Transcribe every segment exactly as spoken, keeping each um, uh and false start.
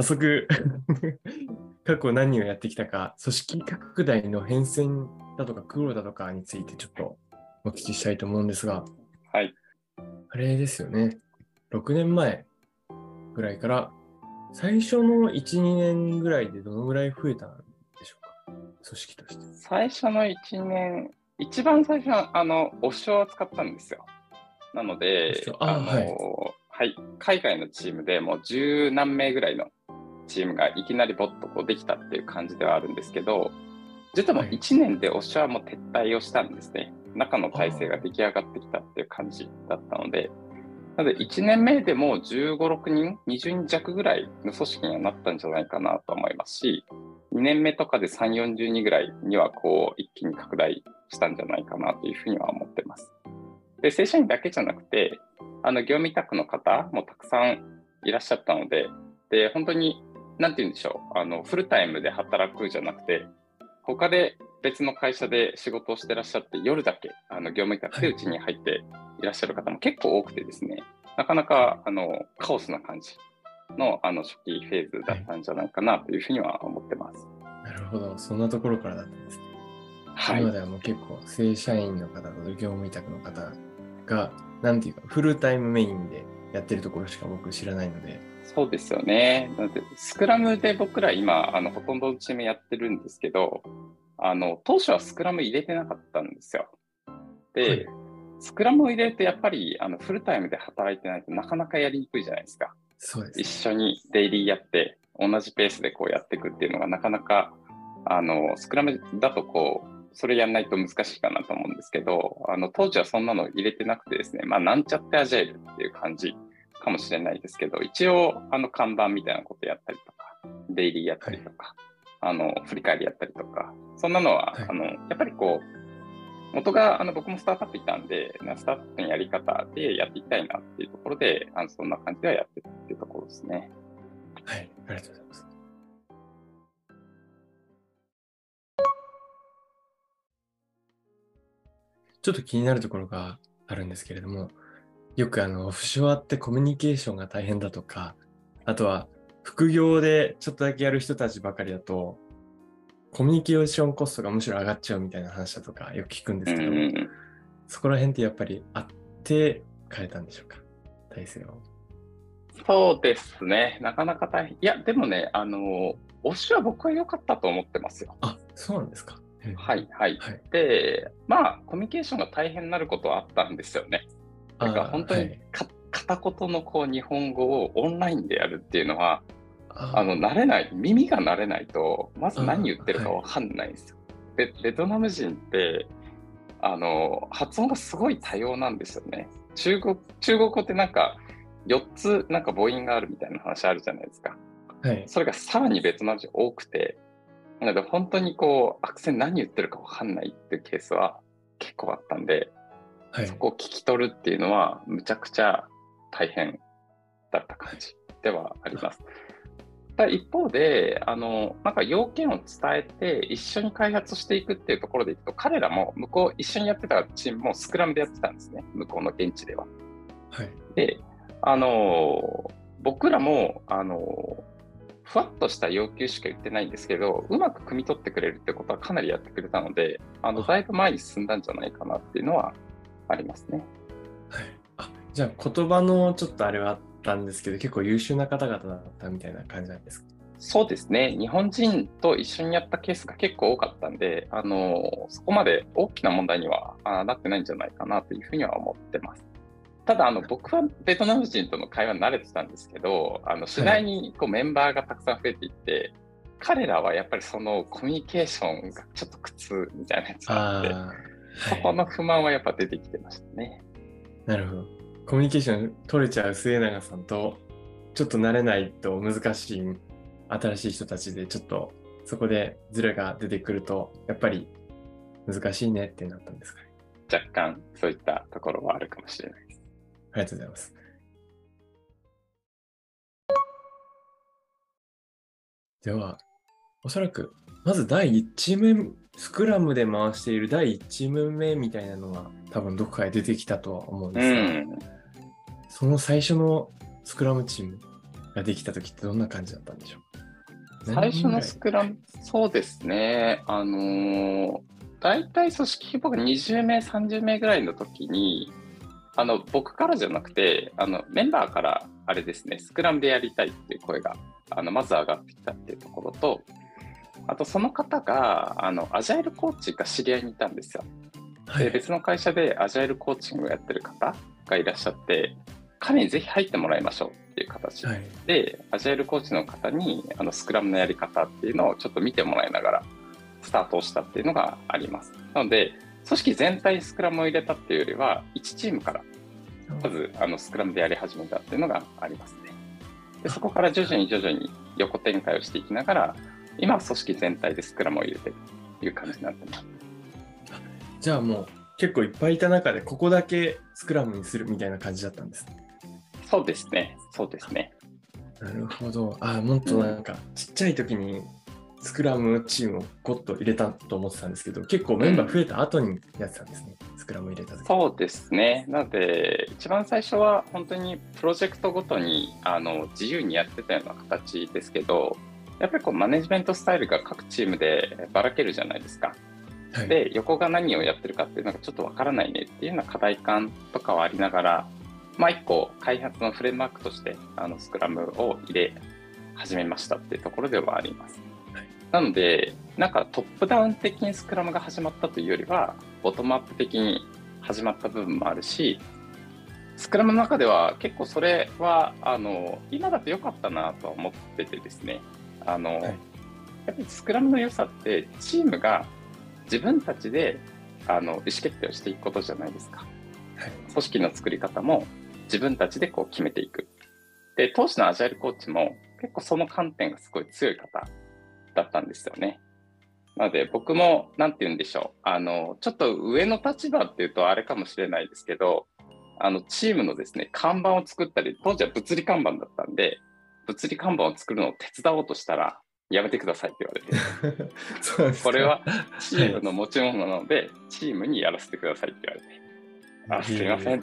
早速過去何をやってきたか、組織拡大の変遷だとか苦労だとかについてちょっとお聞きしたいと思うんですが、はい、あれですよね、ろくねんまえぐらいから最初のいち、にねんぐらいでどのぐらい増えたんでしょうか、組織として。最初のいちねん、一番最初はあのオフショアを使ったんですよ。なので、あの、はいはい、海外のチームでもう十何名ぐらいのチームがいきなりぼっとこうできたっていう感じではあるんですけど、実はもういちねんでオフショアも撤退をしたんですね。中の体制が出来上がってきたっていう感じだったので、なのでいちねんめでもうじゅうご、ろくにん、にじゅうにん弱ぐらいの組織にはなったんじゃないかなと思いますし、にねんめとかでさんじゅう、よんじゅうにんぐらいにはこう一気に拡大したんじゃないかなというふうには思ってます。で、正社員だけじゃなくて、あの業務委託の方もたくさんいらっしゃったので、で本当に何て言うんでしょう、あのフルタイムで働くじゃなくて、他で別の会社で仕事をしてらっしゃって、夜だけあの業務委託でうちに入っていらっしゃる方も結構多くてですね、なかなかあのカオスな感じの、あの初期フェーズだったんじゃないかなというふうには思ってます。はい、なるほど、そんなところからだったんですね。はい、今ではもう結構正社員の方と業務委託の方がなんていうかフルタイムメインでやってるところしか僕知らないので。そうですよね。だってスクラムで僕ら今あのほとんどのチームやってるんですけど、あの当初はスクラム入れてなかったんですよ。で、はい、スクラムを入れるとやっぱりあのフルタイムで働いてないとなかなかやりにくいじゃないですか。そうです。一緒にデイリーやって同じペースでこうやっていくっていうのがなかなかあのスクラムだとこうそれやんないと難しいかなと思うんですけど、あの当時はそんなの入れてなくてですね、まあなんちゃってアジャイルっていう感じかもしれないですけど、一応あの看板みたいなことやったりとか、デイリーやったりとか、はい、あの振り返りやったりとか、そんなのは、はい、あのやっぱりこう元があの僕もスタートアップいたんで、スタートアップのやり方でやっていきたいなっていうところで、あのそんな感じではやってるっていうところですね。はい、ありがとうございます。ちょっと気になるところがあるんですけれども、よくあのオフショアってコミュニケーションが大変だとか、あとは副業でちょっとだけやる人たちばかりだとコミュニケーションコストがむしろ上がっちゃうみたいな話だとかよく聞くんですけど、そこら辺ってやっぱりあって変えたんでしょうか、体制を。そうですね、なかなか大変。いやでもね、あのオフショア僕は良かったと思ってますよ。あ、そうなんですか。はいはい、はい、でまあコミュニケーションが大変になることはあったんですよね。だから本当にか、はい、片言のこう日本語をオンラインでやるっていうのはああの慣れない、耳が慣れないとまず何言ってるか分かんないんですよ。はい、でベトナム人ってあの発音がすごい多様なんですよね。中国、中国語ってなんかよっつなんか母音があるみたいな話あるじゃないですか。はい、それがさらにベトナム人多くて、なので本当にこうアクセント何言ってるか分かんないっていうケースは結構あったんで、はい、そこを聞き取るっていうのはむちゃくちゃ大変だった感じではあります。ただ一方であのなんか要件を伝えて一緒に開発していくっていうところでいくと、彼らも向こう一緒にやってたチームもスクラムでやってたんですね、向こうの現地では。はい、であの僕らもあのふわっとした要求しか言ってないんですけど、うまく汲み取ってくれるってことはかなりやってくれたので、あのだいぶ前に進んだんじゃないかなっていうのはありますね。はい、あ、じゃあ言葉のちょっとあれはあったんですけど、結構優秀な方々だったみたいな感じなんですか。そうですね、日本人と一緒にやったケースが結構多かったんで、あのそこまで大きな問題にはなってないんじゃないかなというふうには思ってます。ただあの僕はベトナム人との会話に慣れてたんですけど、あの次第にこうメンバーがたくさん増えていって、はい、彼らはやっぱりそのコミュニケーションがちょっと苦痛みたいなやつがあって、あ、はい、そこの不満はやっぱ出てきてましたね。なるほど、コミュニケーション取れちゃう末永さんとちょっと慣れないと難しい新しい人たちで、ちょっとそこでズレが出てくるとやっぱり難しいねってなったんですかね。若干そういったところはあるかもしれないです。ありがとうございます。では、おそらく、まずだいいちめ、スクラムで回しているだいいちむめみたいなのは、多分どこかへ出てきたとは思うんですが、うん、その最初のスクラムチームがができたときってどんな感じだったんでしょう。最初のスクラム、そうですね、あの大体組織規模がにじゅうめいさんじゅうめいぐらいの時に、あの僕からじゃなくてあのメンバーからあれですね、スクラムでやりたいっていう声があのまず上がってきたっていうところと、あとその方があのアジャイルコーチが知り合いにいたんですよ。で、別の会社でアジャイルコーチングをやってる方がいらっしゃって、彼にぜひ入ってもらいましょうっていう形で、はい、アジャイルコーチの方にあのスクラムのやり方っていうのをちょっと見てもらいながらスタートをしたっていうのがあります。なので組織全体スクラムを入れたっていうよりはいちチームからまずあのスクラムでやり始めたっていうのがありますね。でそこから徐々に徐々に横展開をしていきながら、今は組織全体でスクラムを入れてるという感じになってます。じゃあもう結構いっぱいいた中でここだけスクラムにするみたいな感じだったんですね。そうですね、そうですね。なるほど。あ、もっとなんかちっちゃい時にスクラムチームをゴッと入れたと思ってたんですけど、結構メンバー増えた後にやってたんですね、うん、スクラム入れた時。そうですね。なので一番最初は本当にプロジェクトごとにあの自由にやってたような形ですけど、やっぱりこうマネジメントスタイルが各チームでばらけるじゃないですか。はい、で横が何をやってるかっていうのがちょっとわからないねっていうような課題感とかはありながら、まあ、いっこ開発のフレームワークとしてあのスクラムを入れ始めましたっていうところではあります。はい、なのでなんかトップダウン的にスクラムが始まったというよりはボトムアップ的に始まった部分もあるし、スクラムの中では結構それはあの今だと良かったなとは思っててですね、あの、はい、やっぱりスクラムの良さってチームが自分たちであの意思決定をしていくことじゃないですか。はい、組織の作り方も自分たちでこう決めていく。で当時のアジャイルコーチも結構その観点がすごい強い方だったんですよね。なので僕も何て言うんでしょう、あのちょっと上の立場っていうとあれかもしれないですけど、あのチームのですね看板を作ったり、当時は物理看板だったんで物理看板を作るのを手伝おうとしたら、やめてくださいって言われてそうですか。これはチームの持ち物なのでチームにやらせてくださいって言われて、あ、すいませんっ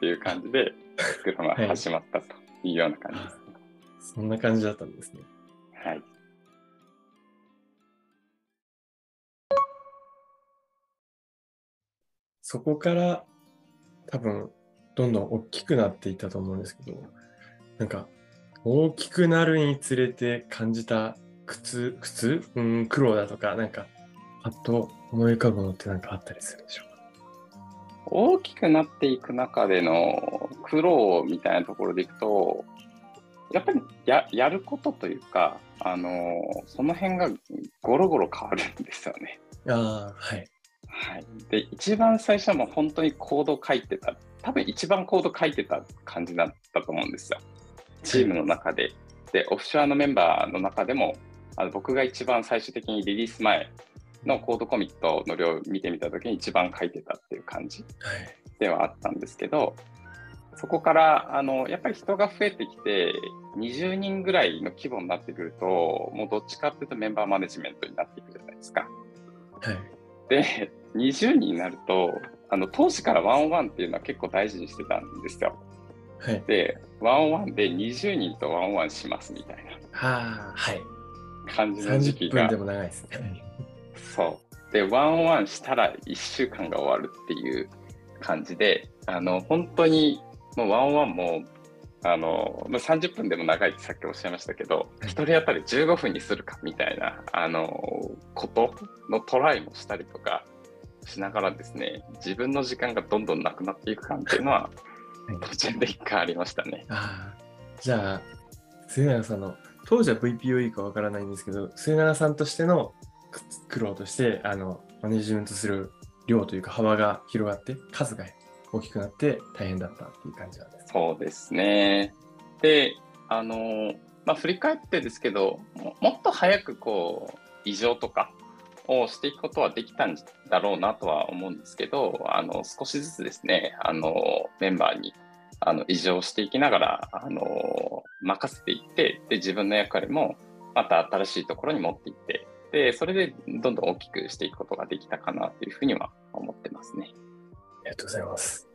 ていう感じでスクラムが始まったというような感じですね。はい、そんな感じだったんですね。はい。そこから多分どんどん大きくなっていったと思うんですけど、なんか大きくなるにつれて感じた苦痛、苦痛、うん、苦労だとか、なんかパッと思い浮かぶのって何かあったりするでしょうか。大きくなっていく中での苦労みたいなところでいくと、やっぱり や, やることというか、あのその辺がゴロゴロ変わるんですよね。あ、はいはい、で一番最初はもう本当にコード書いてた、多分一番コード書いてた感じだったと思うんですよ、チームの中で。でオフショアのメンバーの中でもあの僕が一番最終的にリリース前のコードコミットの量を見てみた時に一番書いてたっていう感じではあったんですけど、そこからあのやっぱり人が増えてきてにじゅうにんぐらいの規模になってくると、もうどっちかっていうとメンバーマネジメントになっていくじゃないですか。はい、でにじゅうにんになるとあの当時からワンオンワンっていうのは結構大事にしてたんですよ。はい、でワンオンワンでにじゅうにんとワンオンワンしますみたいな感じの時期が、はい、さんじゅっぷんでも長いですね。そうでワンオンワンしたらいっしゅうかんが終わるっていう感じで、あの本当にもうワンオンワンもあのさんじゅっぷんでも長いってさっきおっしゃいましたけど、ひとり当たりじゅうごふんにするかみたいなあのことのトライもしたりとかしながらですね、自分の時間がどんどんなくなっていく感っていうのは途中で一回ありましたね。あ、じゃあ末永さんの当時は ブイピーオーイー かわからないんですけど、末永さんとしての苦労としてあのマネジメントする量というか幅が広がって数が大きくなって大変だったっていう感じなんです。そうですね。であの、まあ、振り返ってですけど、もっと早くこう異常とかをしていくことはできたんだろうなとは思うんですけど、あの少しずつですねあのメンバーにあの異常していきながらあの任せていって、で自分の役割もまた新しいところに持っていって、でそれでどんどん大きくしていくことができたかなというふうには思ってますね。ありがとうございます。